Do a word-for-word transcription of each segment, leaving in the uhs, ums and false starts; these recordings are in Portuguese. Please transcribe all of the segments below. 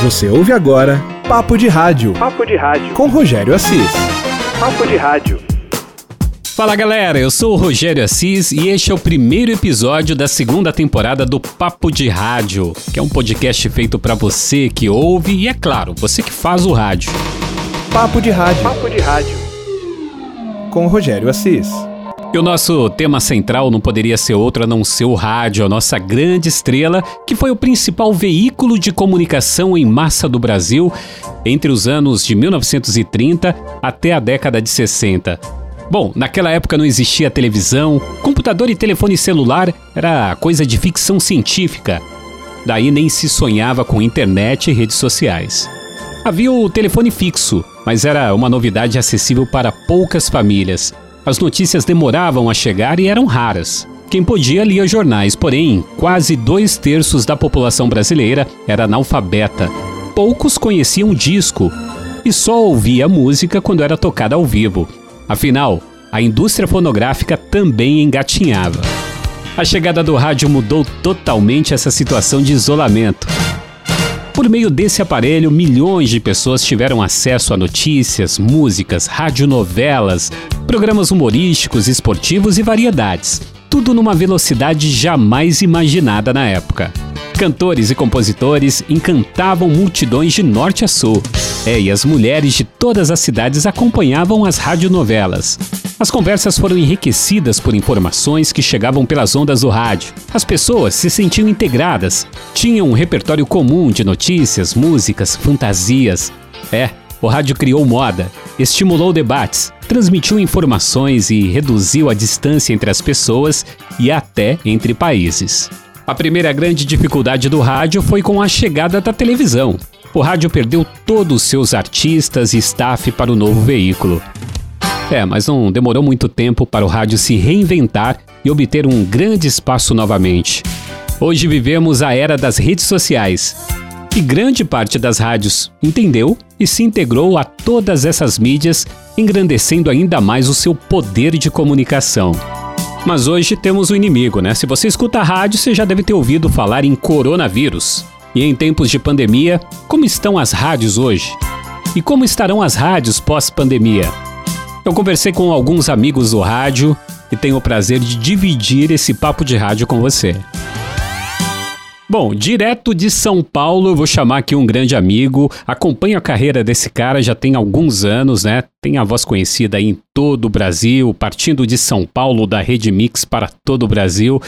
Você ouve agora Papo de Rádio. Papo de Rádio. Com Rogério Assis. Papo de Rádio. Fala galera, eu sou o Rogério Assis e este é o primeiro episódio da segunda temporada do Papo de Rádio, que é um podcast feito para você que ouve e, é claro, você que faz o rádio. Papo de Rádio. Papo de Rádio. Com o Rogério Assis. E o nosso tema central não poderia ser outro a não ser o rádio, a nossa grande estrela, que foi o principal veículo de comunicação em massa do Brasil entre os anos de mil novecentos e trinta até a década de sessenta. Bom, naquela época não existia televisão, computador e telefone celular era coisa de ficção científica. Daí nem se sonhava com internet e redes sociais. Havia o telefone fixo, mas era uma novidade acessível para poucas famílias. As notícias demoravam a chegar e eram raras. Quem podia lia jornais, porém, quase dois terços da população brasileira era analfabeta. Poucos conheciam disco e só ouvia música quando era tocada ao vivo. Afinal, a indústria fonográfica também engatinhava. A chegada do rádio mudou totalmente essa situação de isolamento. Por meio desse aparelho, milhões de pessoas tiveram acesso a notícias, músicas, radionovelas, programas humorísticos, esportivos e variedades. Tudo numa velocidade jamais imaginada na época. Cantores e compositores encantavam multidões de norte a sul. É, e as mulheres de todas as cidades acompanhavam as radionovelas. As conversas foram enriquecidas por informações que chegavam pelas ondas do rádio. As pessoas se sentiam integradas, tinham um repertório comum de notícias, músicas, fantasias. É, o rádio criou moda, estimulou debates, transmitiu informações e reduziu a distância entre as pessoas e até entre países. A primeira grande dificuldade do rádio foi com a chegada da televisão. O rádio perdeu todos os seus artistas e staff para o novo veículo. É, mas não demorou muito tempo para o rádio se reinventar e obter um grande espaço novamente. Hoje vivemos a era das redes sociais. E grande parte das rádios entendeu e se integrou a todas essas mídias, engrandecendo ainda mais o seu poder de comunicação. Mas hoje temos um inimigo, né? Se você escuta a rádio, você já deve ter ouvido falar em coronavírus. E em tempos de pandemia, como estão as rádios hoje? E como estarão as rádios pós-pandemia? Eu conversei com alguns amigos do rádio e tenho o prazer de dividir esse papo de rádio com você. Bom, direto de São Paulo, eu vou chamar aqui um grande amigo. Acompanho a carreira desse cara já tem alguns anos, né? Tem a voz conhecida aí em todo o Brasil, partindo de São Paulo, da Rede Mix para todo o Brasil.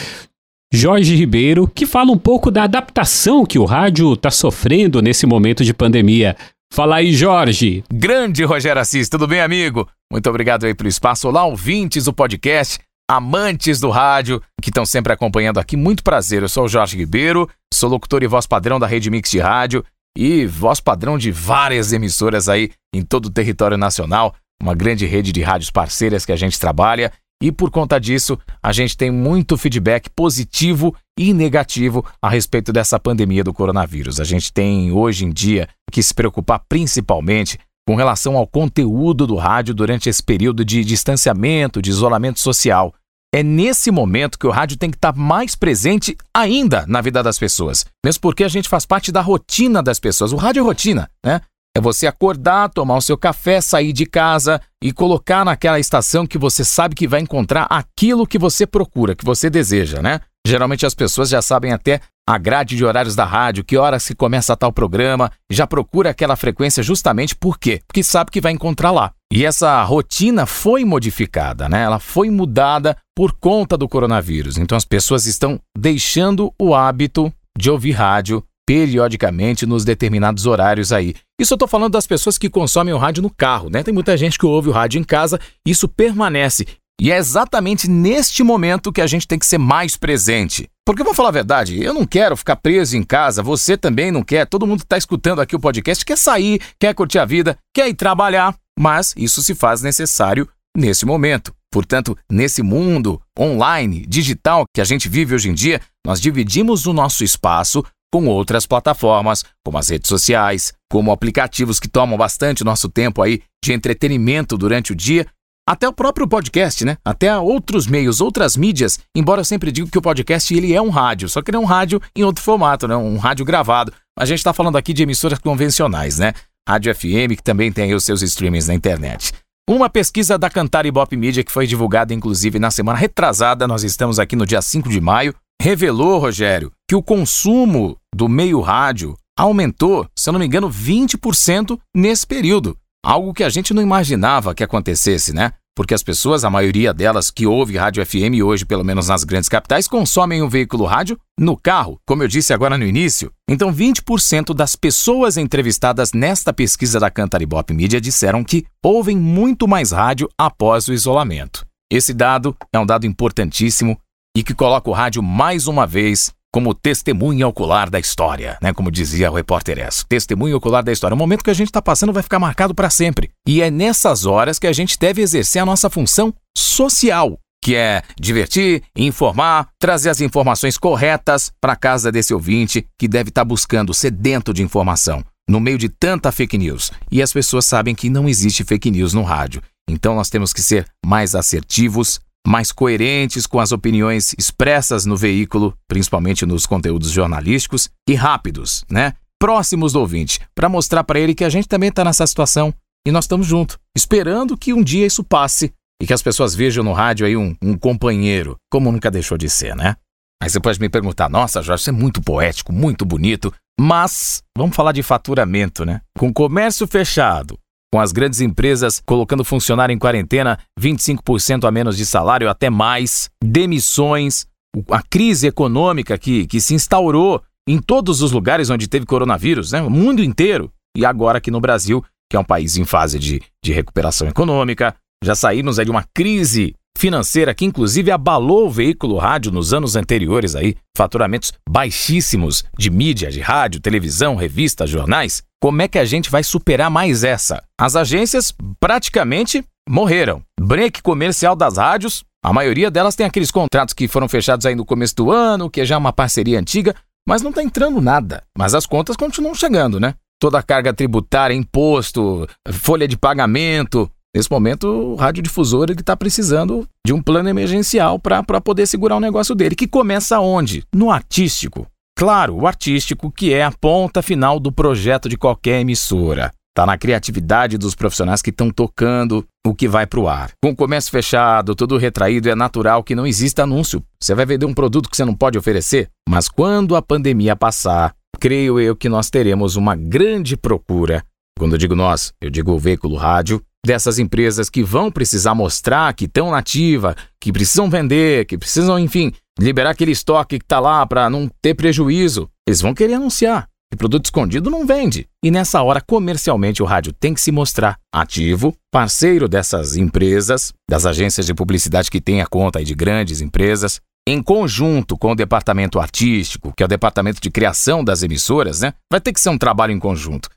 Jorge Ribeiro, que fala um pouco da adaptação que o rádio está sofrendo nesse momento de pandemia. Fala aí, Jorge. Grande Rogério Assis, tudo bem, amigo? Muito obrigado aí pelo espaço. Olá, ouvintes do podcast, amantes do rádio, que estão sempre acompanhando aqui. Muito prazer, eu sou o Jorge Ribeiro, sou locutor e voz padrão da Rede Mix de Rádio e voz padrão de várias emissoras aí em todo o território nacional, uma grande rede de rádios parceiras que a gente trabalha. E por conta disso, a gente tem muito feedback positivo e negativo a respeito dessa pandemia do coronavírus. A gente tem, hoje em dia, que se preocupar principalmente com relação ao conteúdo do rádio durante esse período de distanciamento, de isolamento social. É nesse momento que o rádio tem que estar mais presente ainda na vida das pessoas. Mesmo porque a gente faz parte da rotina das pessoas. O rádio é rotina, né? É você acordar, tomar o seu café, sair de casa e colocar naquela estação que você sabe que vai encontrar aquilo que você procura, que você deseja, né? Geralmente as pessoas já sabem até a grade de horários da rádio, que horas se começa tal programa, já procura aquela frequência justamente por quê? Porque sabe que vai encontrar lá. E essa rotina foi modificada, né? Ela foi mudada por conta do coronavírus. Então as pessoas estão deixando o hábito de ouvir rádio periodicamente nos determinados horários aí. Isso eu tô falando das pessoas que consomem o rádio no carro, né? Tem muita gente que ouve o rádio em casa, isso permanece. E é exatamente neste momento que a gente tem que ser mais presente. Porque, vou falar a verdade, eu não quero ficar preso em casa, você também não quer, todo mundo que tá escutando aqui o podcast quer sair, quer curtir a vida, quer ir trabalhar, mas isso se faz necessário nesse momento. Portanto, nesse mundo online, digital, que a gente vive hoje em dia, nós dividimos o nosso espaço com outras plataformas, como as redes sociais, como aplicativos que tomam bastante nosso tempo aí de entretenimento durante o dia, até o próprio podcast, né? Até outros meios, outras mídias, embora eu sempre digo que o podcast ele é um rádio, só que ele é um rádio em outro formato, né? Um rádio gravado. A gente está falando aqui de emissoras convencionais, né? Rádio F M, que também tem aí os seus streamings na internet. Uma pesquisa da Kantar Ibope Media, que foi divulgada inclusive na semana retrasada, nós estamos aqui no dia cinco de maio, revelou, Rogério, que o consumo do meio rádio aumentou, se eu não me engano, vinte por cento nesse período. Algo que a gente não imaginava que acontecesse, né? Porque as pessoas, a maioria delas que ouve rádio F M hoje, pelo menos nas grandes capitais, consomem um veículo rádio no carro, como eu disse agora no início. Então, vinte por cento das pessoas entrevistadas nesta pesquisa da Kantar Ibope Media disseram que ouvem muito mais rádio após o isolamento. Esse dado é um dado importantíssimo e que coloca o rádio mais uma vez como testemunha ocular da história, né? Como dizia o repórter Esso, testemunha ocular da história. O momento que a gente está passando vai ficar marcado para sempre. E é nessas horas que a gente deve exercer a nossa função social, que é divertir, informar, trazer as informações corretas para a casa desse ouvinte que deve estar tá buscando, sedento de informação, no meio de tanta fake news. E as pessoas sabem que não existe fake news no rádio. Então nós temos que ser mais assertivos, mais coerentes com as opiniões expressas no veículo, principalmente nos conteúdos jornalísticos, e rápidos, né? Próximos do ouvinte, para mostrar para ele que a gente também está nessa situação e nós estamos juntos, esperando que um dia isso passe e que as pessoas vejam no rádio aí um, um companheiro, como nunca deixou de ser, né? Aí você pode me perguntar, nossa, Jorge, isso é muito poético, muito bonito, mas vamos falar de faturamento, né? Com comércio fechado, com as grandes empresas colocando funcionário em quarentena, vinte e cinco por cento a menos de salário, até mais, demissões, a crise econômica que, que se instaurou em todos os lugares onde teve coronavírus, né? O mundo inteiro. E agora aqui no Brasil, que é um país em fase de, de recuperação econômica, já saímos aí de uma crise financeira que inclusive abalou o veículo rádio nos anos anteriores, aí, faturamentos baixíssimos de mídia, de rádio, televisão, revistas, jornais. Como é que a gente vai superar mais essa? As agências praticamente morreram. Break comercial das rádios, a maioria delas tem aqueles contratos que foram fechados aí no começo do ano, que é já uma parceria antiga, mas não está entrando nada. Mas as contas continuam chegando, né? Toda a carga tributária, imposto, folha de pagamento. Nesse momento, o radiodifusor está precisando de um plano emergencial para poder segurar o negócio dele, que começa onde? No artístico. Claro, o artístico, que é a ponta final do projeto de qualquer emissora. Está na criatividade dos profissionais que estão tocando o que vai para o ar. Com o comércio fechado, tudo retraído, é natural que não exista anúncio. Você vai vender um produto que você não pode oferecer? Mas quando a pandemia passar, creio eu que nós teremos uma grande procura. Quando eu digo nós, eu digo o veículo rádio, dessas empresas que vão precisar mostrar que estão na ativa, que precisam vender, que precisam, enfim, liberar aquele estoque que está lá para não ter prejuízo. Eles vão querer anunciar que produto escondido não vende. E nessa hora, comercialmente, o rádio tem que se mostrar ativo, parceiro dessas empresas, das agências de publicidade que têm a conta aí de grandes empresas, em conjunto com o departamento artístico, que é o departamento de criação das emissoras, né? Vai ter que ser um trabalho em conjunto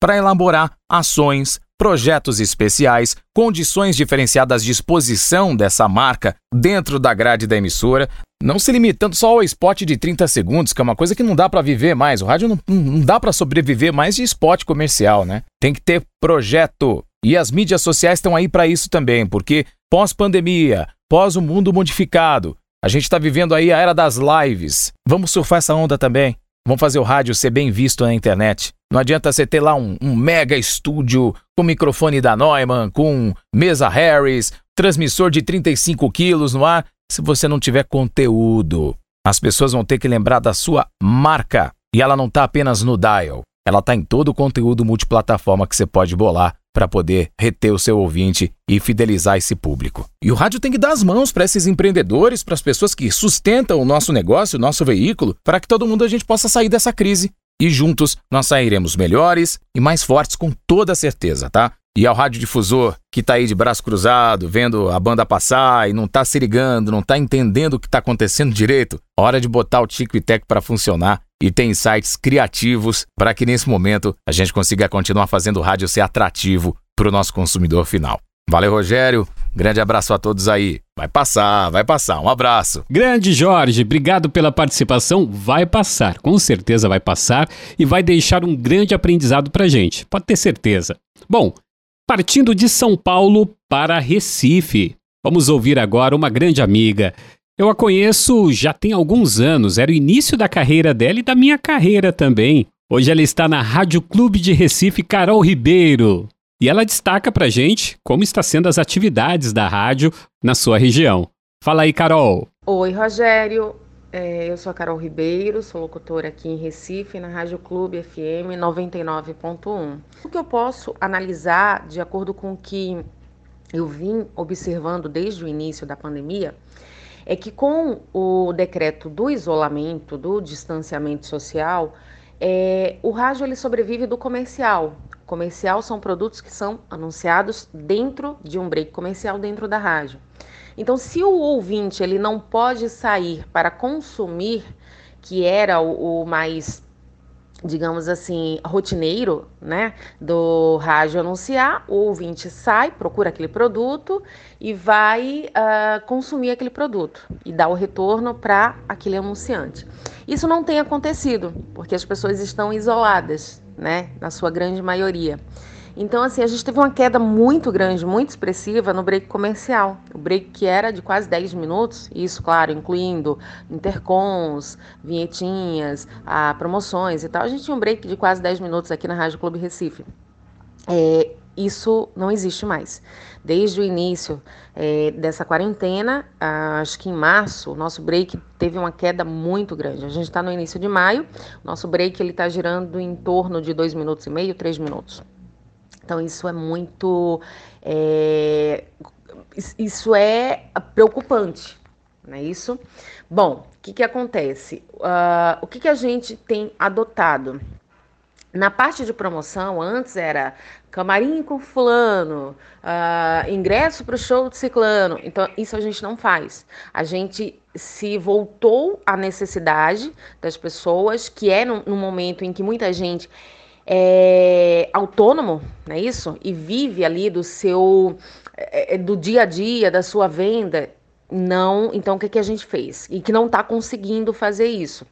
para elaborar ações, projetos especiais, condições diferenciadas de exposição dessa marca dentro da grade da emissora, não se limitando só ao spot de trinta segundos, que é uma coisa que não dá para viver mais. O rádio não, não dá para sobreviver mais de spot comercial, né? Tem que ter projeto. E as mídias sociais estão aí para isso também, porque pós-pandemia, pós o mundo modificado, a gente está vivendo aí a era das lives. Vamos surfar essa onda também. Vamos fazer o rádio ser bem visto na internet. Não adianta você ter lá um, um mega estúdio com microfone da Neumann, com mesa Harris, transmissor de trinta e cinco quilos no ar, se você não tiver conteúdo. As pessoas vão ter que lembrar da sua marca. E ela não está apenas no dial. Ela está em todo o conteúdo multiplataforma que você pode bolar para poder reter o seu ouvinte e fidelizar esse público. E o rádio tem que dar as mãos para esses empreendedores, para as pessoas que sustentam o nosso negócio, o nosso veículo, para que todo mundo a gente possa sair dessa crise. E juntos nós sairemos melhores e mais fortes, com toda certeza, tá? E ao radiodifusor que tá aí de braço cruzado, vendo a banda passar e não tá se ligando, não tá entendendo o que tá acontecendo direito, hora de botar o Tico e Teco para funcionar e ter insights criativos para que nesse momento a gente consiga continuar fazendo o rádio ser atrativo para o nosso consumidor final. Valeu, Rogério. Grande abraço a todos aí. Vai passar, vai passar. Um abraço. Grande Jorge, obrigado pela participação. Vai passar, com certeza vai passar e vai deixar um grande aprendizado pra gente. Pode ter certeza. Bom, partindo de São Paulo para Recife. Vamos ouvir agora uma grande amiga. Eu a conheço já tem alguns anos, era o início da carreira dela e da minha carreira também. Hoje ela está na Rádio Clube de Recife, Carol Ribeiro. E ela destaca pra gente como está sendo as atividades da rádio na sua região. Fala aí, Carol. Oi, Rogério. É, eu sou a Carol Ribeiro, sou locutora aqui em Recife, na Rádio Clube F M noventa e nove ponto um. O que eu posso analisar, de acordo com o que eu vim observando desde o início da pandemia, é que com o decreto do isolamento, do distanciamento social, é, o rádio ele sobrevive do comercial. Comercial são produtos que são anunciados dentro de um break comercial dentro da rádio. Então, se o ouvinte ele não pode sair para consumir, que era o, o mais, digamos assim, rotineiro, né, do rádio anunciar, o ouvinte sai, procura aquele produto e vai uh, consumir aquele produto e dá o retorno para aquele anunciante. Isso não tem acontecido, porque as pessoas estão isoladas, né, na sua grande maioria. Então, assim, a gente teve uma queda muito grande, muito expressiva no break comercial. O break que era de quase dez minutos, isso, claro, incluindo intercons, vinhetinhas, a, promoções e tal. A gente tinha um break de quase dez minutos aqui na Rádio Clube Recife. É, isso não existe mais. Desde o início é, dessa quarentena, acho que em março, o nosso break teve uma queda muito grande. A gente está no início de maio, nosso break ele está girando em torno de dois minutos e meio, três minutos. Então isso é muito, é, isso é preocupante, não é isso? Bom, o que que acontece? Uh, o que que a gente tem adotado? Na parte de promoção, antes era camarim com fulano, uh, ingresso para o show de ciclano. Então, isso a gente não faz. A gente se voltou à necessidade das pessoas, que é num, num momento em que muita gente é autônomo, não é isso? E vive ali do seu, é, do dia a dia, da sua venda. Não, então o que que a gente fez? E que não está conseguindo fazer isso.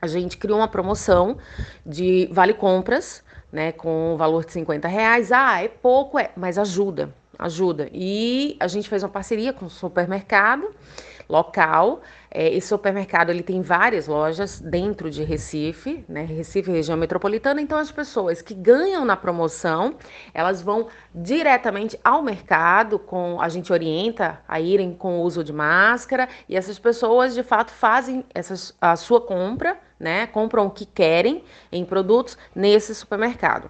A gente criou uma promoção de vale-compras, né, com o valor de cinquenta reais. Ah, é pouco, é, mas ajuda, ajuda. E a gente fez uma parceria com o supermercado local. É, esse supermercado ele tem várias lojas dentro de Recife, né, Recife, região metropolitana. Então, as pessoas que ganham na promoção, elas vão diretamente ao mercado, com, a gente orienta a irem com o uso de máscara, e essas pessoas, de fato, fazem essas, a sua compra, né, compram o que querem em produtos nesse supermercado.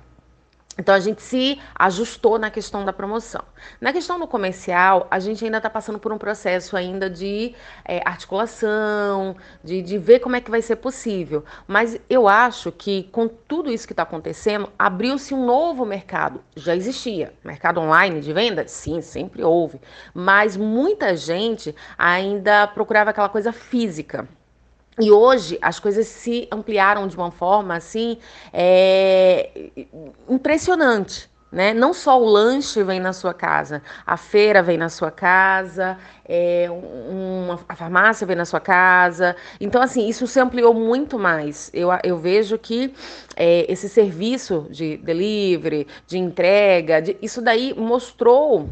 Então, a gente se ajustou na questão da promoção. Na questão do comercial, a gente ainda está passando por um processo ainda de é, articulação, de, de ver como é que vai ser possível. Mas eu acho que, com tudo isso que está acontecendo, abriu-se um novo mercado. Já existia. Mercado online de venda? Sim, sempre houve. Mas muita gente ainda procurava aquela coisa física. E hoje as coisas se ampliaram de uma forma assim é... impressionante, né? Não só o lanche vem na sua casa, a feira vem na sua casa, é... uma... a farmácia vem na sua casa. Então, assim, isso se ampliou muito mais. Eu, eu vejo que é, esse serviço de delivery, de entrega, de... isso daí mostrou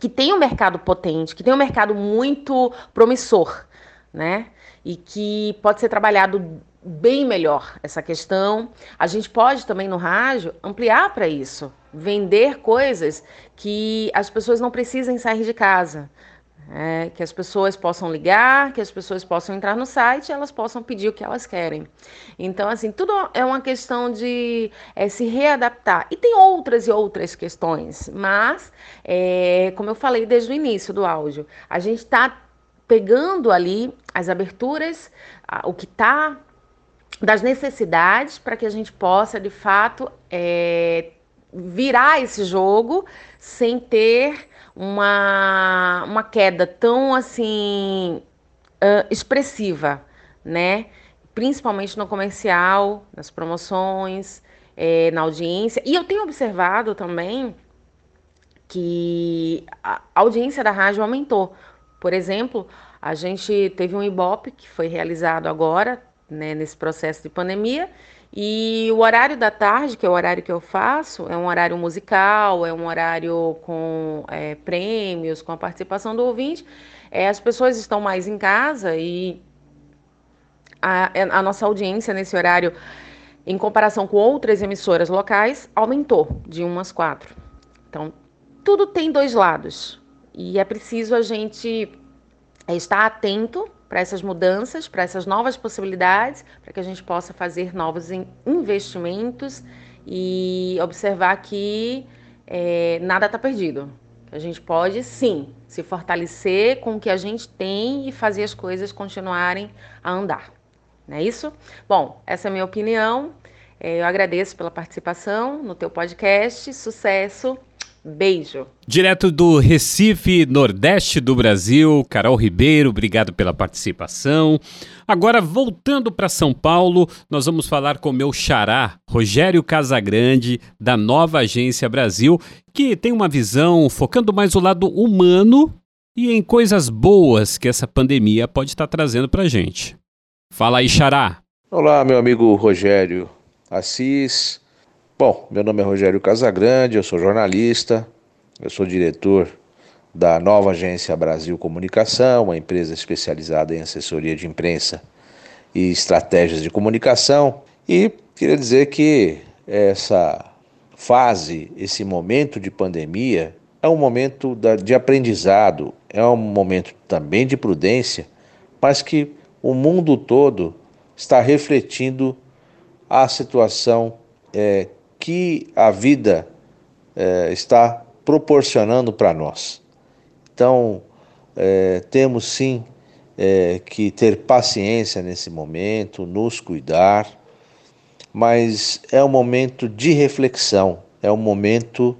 que tem um mercado potente, que tem um mercado muito promissor, né? E que pode ser trabalhado bem melhor essa questão. A gente pode também no rádio ampliar para isso, vender coisas que as pessoas não precisem sair de casa, é, que as pessoas possam ligar, que as pessoas possam entrar no site e elas possam pedir o que elas querem. Então, assim, tudo é uma questão de é, se readaptar. E tem outras e outras questões, mas, é, como eu falei desde o início do áudio, a gente está pegando ali as aberturas, o que está das necessidades, para que a gente possa, de fato, é, virar esse jogo sem ter uma, uma queda tão, assim, uh, expressiva, né? Principalmente no comercial, nas promoções, é, na audiência. E eu tenho observado também que a audiência da rádio aumentou. Por exemplo, a gente teve um Ibope que foi realizado agora, né, nesse processo de pandemia, E o horário da tarde, que é o horário que eu faço, é um horário musical, é um horário com é, prêmios, com a participação do ouvinte. É, as pessoas estão mais em casa e a, a nossa audiência nesse horário, em comparação com outras emissoras locais, aumentou de umas quatro. Então, tudo tem dois lados e é preciso a gente estar atento para essas mudanças, para essas novas possibilidades, para que a gente possa fazer novos investimentos e observar que é, nada está perdido. A gente pode, sim, se fortalecer com o que a gente tem e fazer as coisas continuarem a andar. Não é isso? Bom, essa é a minha opinião. Eu agradeço pela participação no teu podcast. Sucesso! Beijo. Direto do Recife, Nordeste do Brasil, Carol Ribeiro, obrigado pela participação. Agora, voltando para São Paulo, nós vamos falar com o meu xará, Rogério Casagrande, da Nova Agência Brasil, que tem uma visão focando mais o lado humano e em coisas boas que essa pandemia pode estar trazendo para a gente. Fala aí, xará. Olá, meu amigo Rogério Assis. Bom, meu nome é Rogério Casagrande, eu sou jornalista, eu sou diretor da Nova Agência Brasil Comunicação, uma empresa especializada em assessoria de imprensa e estratégias de comunicação. E queria dizer que essa fase, esse momento de pandemia, é um momento de aprendizado, é um momento também de prudência, mas que o mundo todo está refletindo a situação é, que a vida eh, está proporcionando para nós. Então, eh, temos sim eh, que ter paciência nesse momento, nos cuidar, mas é um momento de reflexão, é um momento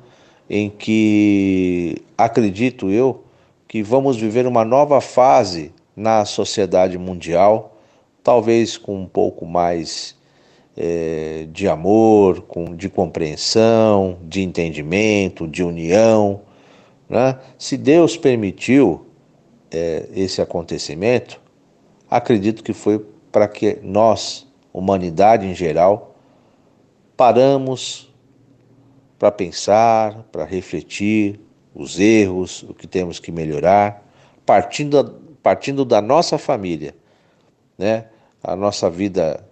em que, acredito eu, que vamos viver uma nova fase na sociedade mundial, talvez com um pouco mais É, de amor, com, de compreensão, de entendimento, de união, né? Se Deus permitiu é, esse acontecimento, acredito que foi para que nós, humanidade em geral, paramos para pensar, para refletir os erros, o que temos que melhorar, partindo, partindo da nossa família, né? A nossa vida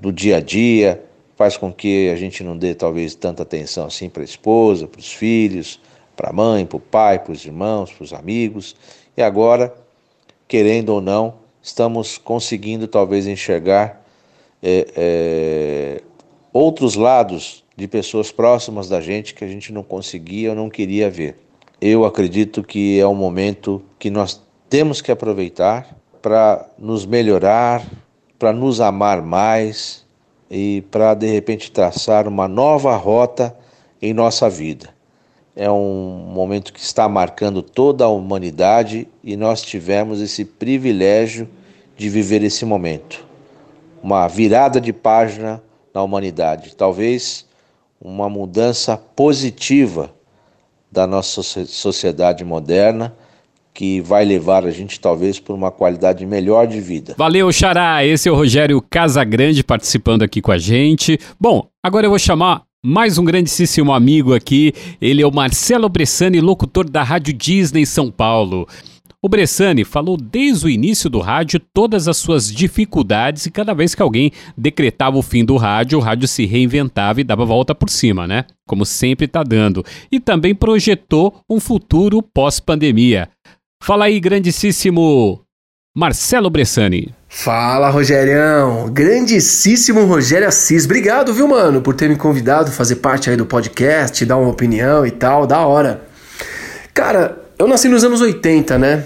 do dia a dia, faz com que a gente não dê talvez tanta atenção assim para a esposa, para os filhos, para a mãe, para o pai, para os irmãos, para os amigos. E agora, querendo ou não, estamos conseguindo talvez enxergar é, é, outros lados de pessoas próximas da gente que a gente não conseguia ou não queria ver. Eu acredito que é um momento que nós temos que aproveitar para nos melhorar, para nos amar mais e para, de repente, traçar uma nova rota em nossa vida. É um momento que está marcando toda a humanidade e nós tivemos esse privilégio de viver esse momento. Uma virada de página na humanidade. Talvez uma mudança positiva da nossa sociedade moderna, que vai levar a gente, talvez, por uma qualidade melhor de vida. Valeu, xará! Esse é o Rogério Casagrande participando aqui com a gente. Bom, agora eu vou chamar mais um grandíssimo amigo aqui. Ele é o Marcelo Bressani, locutor da Rádio Disney São Paulo. O Bressani falou desde o início do rádio todas as suas dificuldades e cada vez que alguém decretava o fim do rádio, o rádio se reinventava e dava volta por cima, né? Como sempre está dando. E também projetou um futuro pós-pandemia. Fala aí, grandíssimo Marcelo Bressani. Fala, Rogerião. Grandíssimo Rogério Assis. Obrigado, viu, mano, por ter me convidado a fazer parte aí do podcast, dar uma opinião e tal. Da hora. Cara, eu nasci nos anos oitenta, né?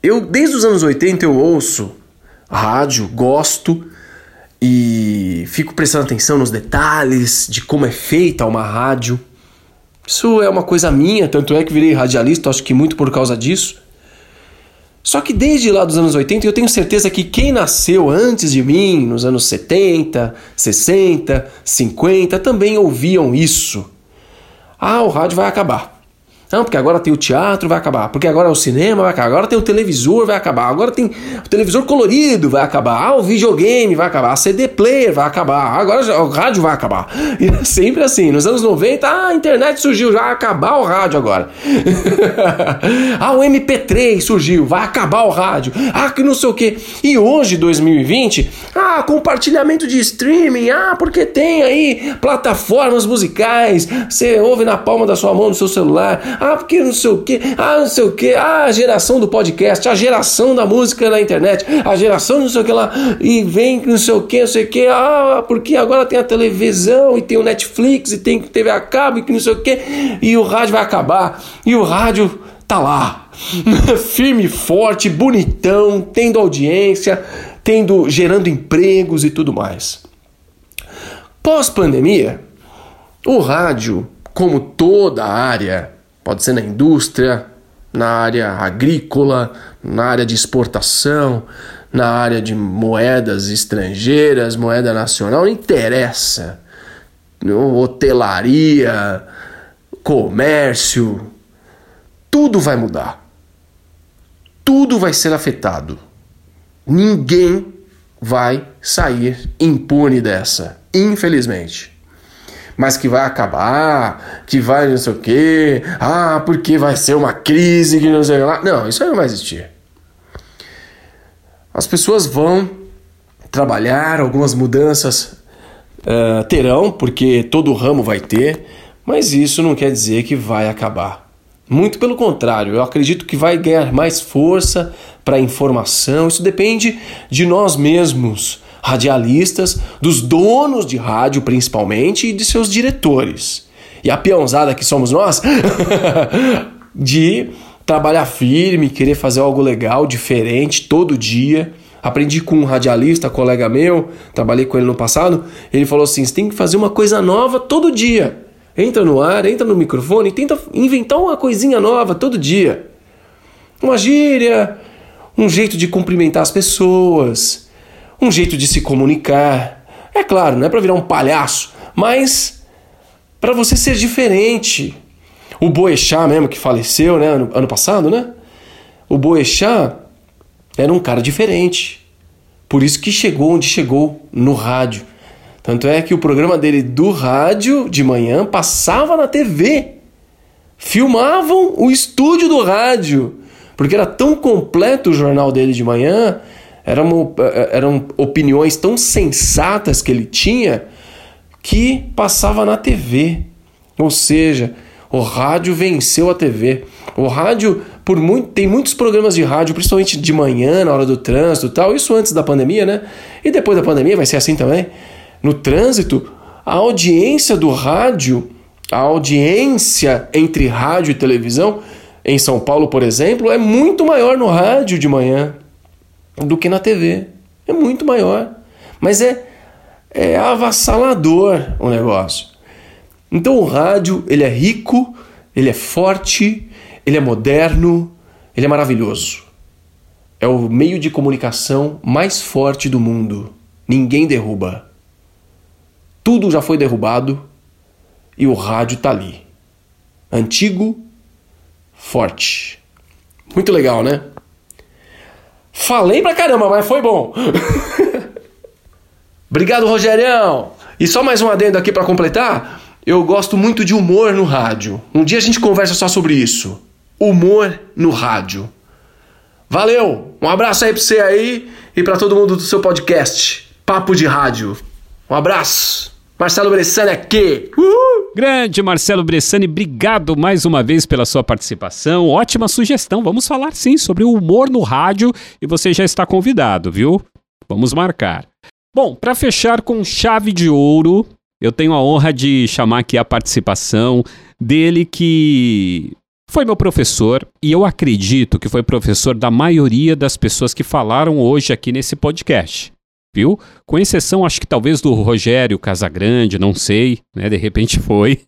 Eu, desde os anos oitenta, eu ouço rádio, gosto e fico prestando atenção nos detalhes de como é feita uma rádio. Isso é uma coisa minha, tanto é que virei radialista, acho que muito por causa disso. Só que desde lá dos anos oitenta, eu tenho certeza que quem nasceu antes de mim, nos anos setenta, sessenta, cinquenta, também ouviam isso. Ah, o rádio vai acabar. Não, porque agora tem o teatro, vai acabar. Porque agora é o cinema, vai acabar. Agora tem o televisor, vai acabar. Agora tem o televisor colorido, vai acabar. Ah, o videogame vai acabar. A C D player vai acabar. Agora o rádio vai acabar. E é sempre assim. Nos anos noventa, ah, a internet surgiu, já vai acabar o rádio agora. Ah, o M P três surgiu, vai acabar o rádio. Ah, que não sei o quê. E hoje, dois mil e vinte, ah, compartilhamento de streaming. Ah, porque tem aí plataformas musicais. Você ouve na palma da sua mão, no seu celular. Ah, porque não sei o que, ah, não sei o que, ah, a geração do podcast, a geração da música na internet, a geração não sei o que lá, e vem não sei o que, não sei o que, ah, porque agora tem a televisão, e tem o Netflix, e tem T V a cabo, e que não sei o que, e o rádio vai acabar, e o rádio tá lá, firme, forte, bonitão, tendo audiência, tendo, gerando empregos e tudo mais. Pós-pandemia, o rádio, como toda a área, pode ser na indústria, na área agrícola, na área de exportação, na área de moedas estrangeiras, moeda nacional, não interessa. Hotelaria, comércio, tudo vai mudar. Tudo vai ser afetado. Ninguém vai sair impune dessa, infelizmente. Mas que vai acabar, que vai não sei o quê, ah, porque vai ser uma crise, que não sei o que lá. Não, isso aí não vai existir. As pessoas vão trabalhar, algumas mudanças uh, terão, porque todo ramo vai ter, mas isso não quer dizer que vai acabar. Muito pelo contrário, eu acredito que vai ganhar mais força para a informação, isso depende de nós mesmos, radialistas, dos donos de rádio principalmente e de seus diretores. E a peãozada que somos nós, de trabalhar firme, querer fazer algo legal, diferente, todo dia. Aprendi com um radialista, colega meu, trabalhei com ele no passado, ele falou assim, você tem que fazer uma coisa nova todo dia. Entra no ar, entra no microfone, tenta inventar uma coisinha nova todo dia. Uma gíria, um jeito de cumprimentar as pessoas, um jeito de se comunicar. É claro, não é para virar um palhaço, mas para você ser diferente. O Boechat mesmo, que faleceu, né, ano, ano passado, né? O Boechat era um cara diferente. Por isso que chegou onde chegou, no rádio. Tanto é que o programa dele do rádio, de manhã, passava na T V. Filmavam o estúdio do rádio. Porque era tão completo o jornal dele de manhã. Eram, eram opiniões tão sensatas que ele tinha que passava na T V. Ou seja, o rádio venceu a T V. O rádio, por muito, tem muitos programas de rádio, principalmente de manhã, na hora do trânsito e tal. Isso antes da pandemia, né? E depois da pandemia vai ser assim também. No trânsito, a audiência do rádio, a audiência entre rádio e televisão, em São Paulo, por exemplo, é muito maior no rádio de manhã do que na T V, é muito maior, mas é, é avassalador o negócio. Então o rádio, ele é rico, ele é forte, ele é moderno, ele é maravilhoso, é o meio de comunicação mais forte do mundo, ninguém derruba, tudo já foi derrubado e o rádio tá ali, antigo, forte, muito legal, né? Falei pra caramba, mas foi bom. Obrigado, Rogerião. E só mais um adendo aqui pra completar. Eu gosto muito de humor no rádio. Um dia a gente conversa só sobre isso. Humor no rádio. Valeu. Um abraço aí pra você aí e pra todo mundo do seu podcast. Papo de Rádio. Um abraço. Marcelo Bressani aqui. Uhul. Grande Marcelo Bressani, obrigado mais uma vez pela sua participação. Ótima sugestão. Vamos falar sim sobre o humor no rádio e você já está convidado, viu? Vamos marcar. Bom, para fechar com chave de ouro, eu tenho a honra de chamar aqui a participação dele que foi meu professor e eu acredito que foi professor da maioria das pessoas que falaram hoje aqui nesse podcast. Viu? Com exceção, acho que talvez do Rogério Casagrande, não sei, né? De repente foi.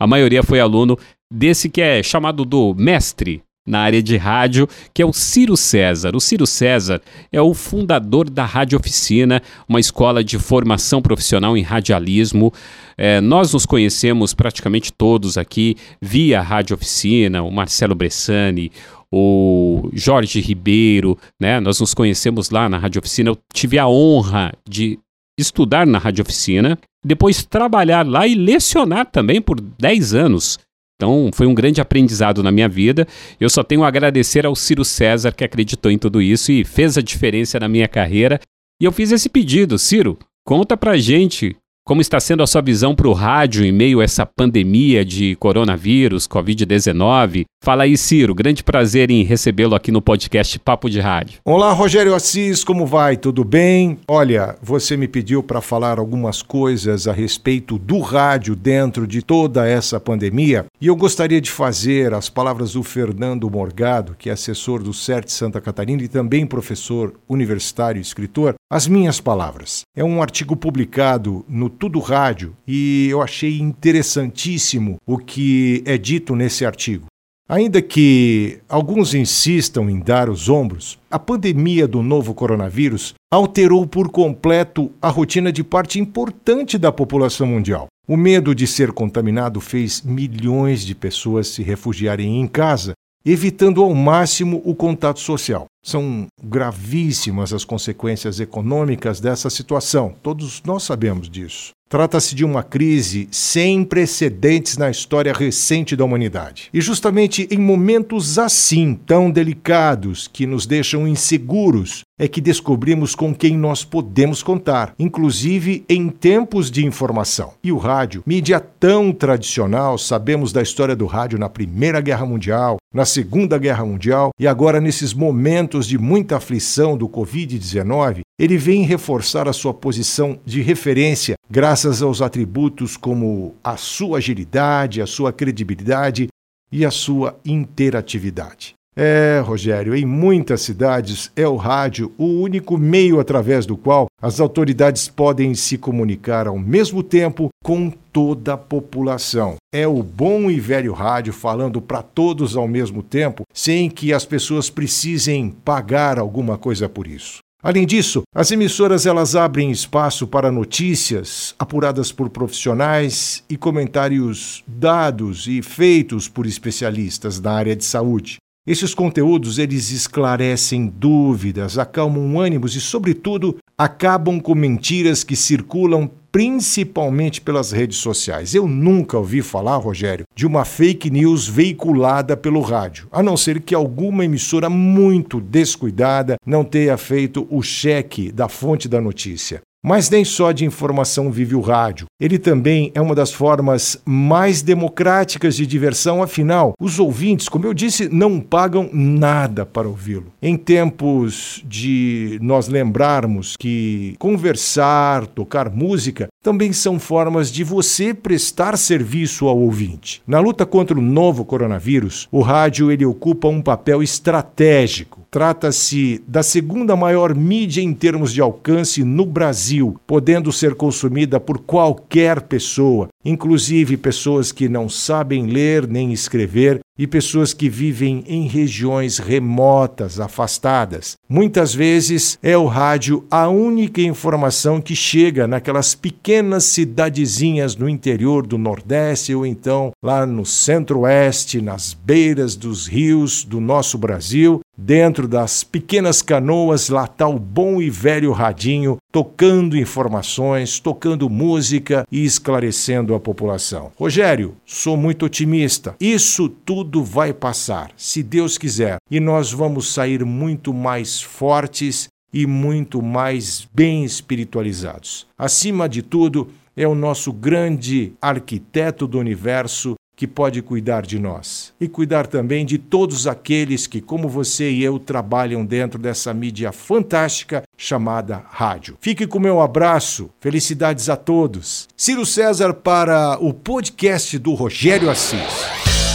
A maioria foi aluno desse que é chamado do mestre na área de rádio, que é o Ciro César. O Ciro César é o fundador da Rádio Oficina, uma escola de formação profissional em radialismo. É, nós nos conhecemos praticamente todos aqui via Rádio Oficina, o Marcelo Bressani, o Jorge Ribeiro, né? Nós nos conhecemos lá na Rádio Oficina. Eu tive a honra de estudar na Rádio Oficina, depois trabalhar lá e lecionar também por dez anos. Então, foi um grande aprendizado na minha vida. Eu só tenho a agradecer ao Ciro César, que acreditou em tudo isso e fez a diferença na minha carreira. E eu fiz esse pedido. Ciro, conta pra gente como está sendo a sua visão para o rádio em meio a essa pandemia de coronavírus, covid dezenove. Fala aí, Ciro. Grande prazer em recebê-lo aqui no podcast Papo de Rádio. Olá, Rogério Assis. Como vai? Tudo bem? Olha, você me pediu para falar algumas coisas a respeito do rádio dentro de toda essa pandemia. E eu gostaria de fazer as palavras do Fernando Morgado, que é assessor do CERT Santa Catarina e também professor universitário e escritor, as minhas palavras. É um artigo publicado no Tudo Rádio e eu achei interessantíssimo o que é dito nesse artigo. Ainda que alguns insistam em dar os ombros, a pandemia do novo coronavírus alterou por completo a rotina de parte importante da população mundial. O medo de ser contaminado fez milhões de pessoas se refugiarem em casa, evitando ao máximo o contato social. São gravíssimas as consequências econômicas dessa situação, todos nós sabemos disso. Trata-se de uma crise sem precedentes na história recente da humanidade. E justamente em momentos assim, tão delicados, que nos deixam inseguros, é que descobrimos com quem nós podemos contar, inclusive em tempos de informação. E o rádio, mídia tão tradicional, sabemos da história do rádio na Primeira Guerra Mundial, na Segunda Guerra Mundial e agora nesses momentos de muita aflição do covid dezenove, ele vem reforçar a sua posição de referência graças aos atributos como a sua agilidade, a sua credibilidade e a sua interatividade. É, Rogério, em muitas cidades é o rádio o único meio através do qual as autoridades podem se comunicar ao mesmo tempo com toda a população. É o bom e velho rádio falando para todos ao mesmo tempo, sem que as pessoas precisem pagar alguma coisa por isso. Além disso, as emissoras elas abrem espaço para notícias apuradas por profissionais e comentários dados e feitos por especialistas na área de saúde. Esses conteúdos eles esclarecem dúvidas, acalmam ânimos e, sobretudo, acabam com mentiras que circulam principalmente pelas redes sociais. Eu nunca ouvi falar, Rogério, de uma fake news veiculada pelo rádio, a não ser que alguma emissora muito descuidada não tenha feito o cheque da fonte da notícia. Mas nem só de informação vive o rádio. Ele também é uma das formas mais democráticas de diversão, afinal, os ouvintes, como eu disse, não pagam nada para ouvi-lo. Em tempos de nós lembrarmos que conversar, tocar música, também são formas de você prestar serviço ao ouvinte. Na luta contra o novo coronavírus, o rádio ele ocupa um papel estratégico. Trata-se da segunda maior mídia em termos de alcance no Brasil, podendo ser consumida por qualquer pessoa, inclusive pessoas que não sabem ler nem escrever e pessoas que vivem em regiões remotas, afastadas. Muitas vezes é o rádio a única informação que chega naquelas pequenas cidadezinhas no interior do Nordeste ou então lá no Centro-Oeste, nas beiras dos rios do nosso Brasil. Dentro das pequenas canoas, lá está o bom e velho radinho, tocando informações, tocando música e esclarecendo a população. Rogério, sou muito otimista. Isso tudo vai passar, se Deus quiser, e nós vamos sair muito mais fortes e muito mais bem espiritualizados. Acima de tudo, é o nosso grande arquiteto do universo, que pode cuidar de nós e cuidar também de todos aqueles que, como você e eu, trabalham dentro dessa mídia fantástica chamada rádio. Fique com o meu abraço, felicidades a todos. Ciro César para o podcast do Rogério Assis.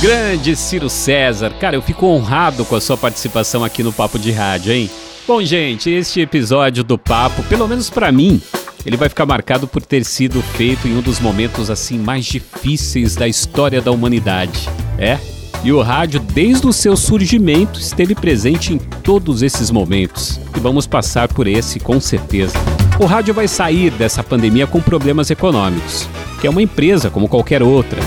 Grande Ciro César, cara, eu fico honrado com a sua participação aqui no Papo de Rádio, hein? Bom, gente, este episódio do Papo, pelo menos para mim, ele vai ficar marcado por ter sido feito em um dos momentos assim mais difíceis da história da humanidade. É, E o rádio, desde o seu surgimento, esteve presente em todos esses momentos. E vamos passar por esse com certeza. O rádio vai sair dessa pandemia com problemas econômicos, que é uma empresa como qualquer outra.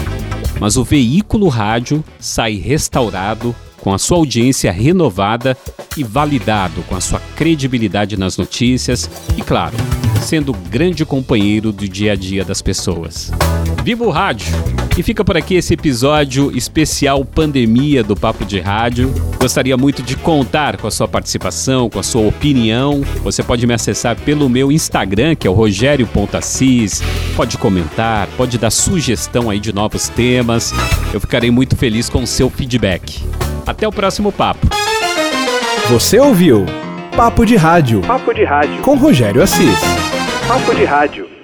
Mas o veículo rádio sai restaurado, com a sua audiência renovada e validado, com a sua credibilidade nas notícias e, claro, sendo grande companheiro do dia a dia das pessoas. Viva o rádio! E fica por aqui esse episódio especial Pandemia do Papo de Rádio. Gostaria muito de contar com a sua participação, com a sua opinião. Você pode me acessar pelo meu Instagram, que é o rogério ponto assis. Pode comentar, pode dar sugestão aí de novos temas. Eu ficarei muito feliz com o seu feedback. Até o próximo papo. Você ouviu Papo de Rádio. Papo de Rádio. Com Rogério Assis. Papo de Rádio.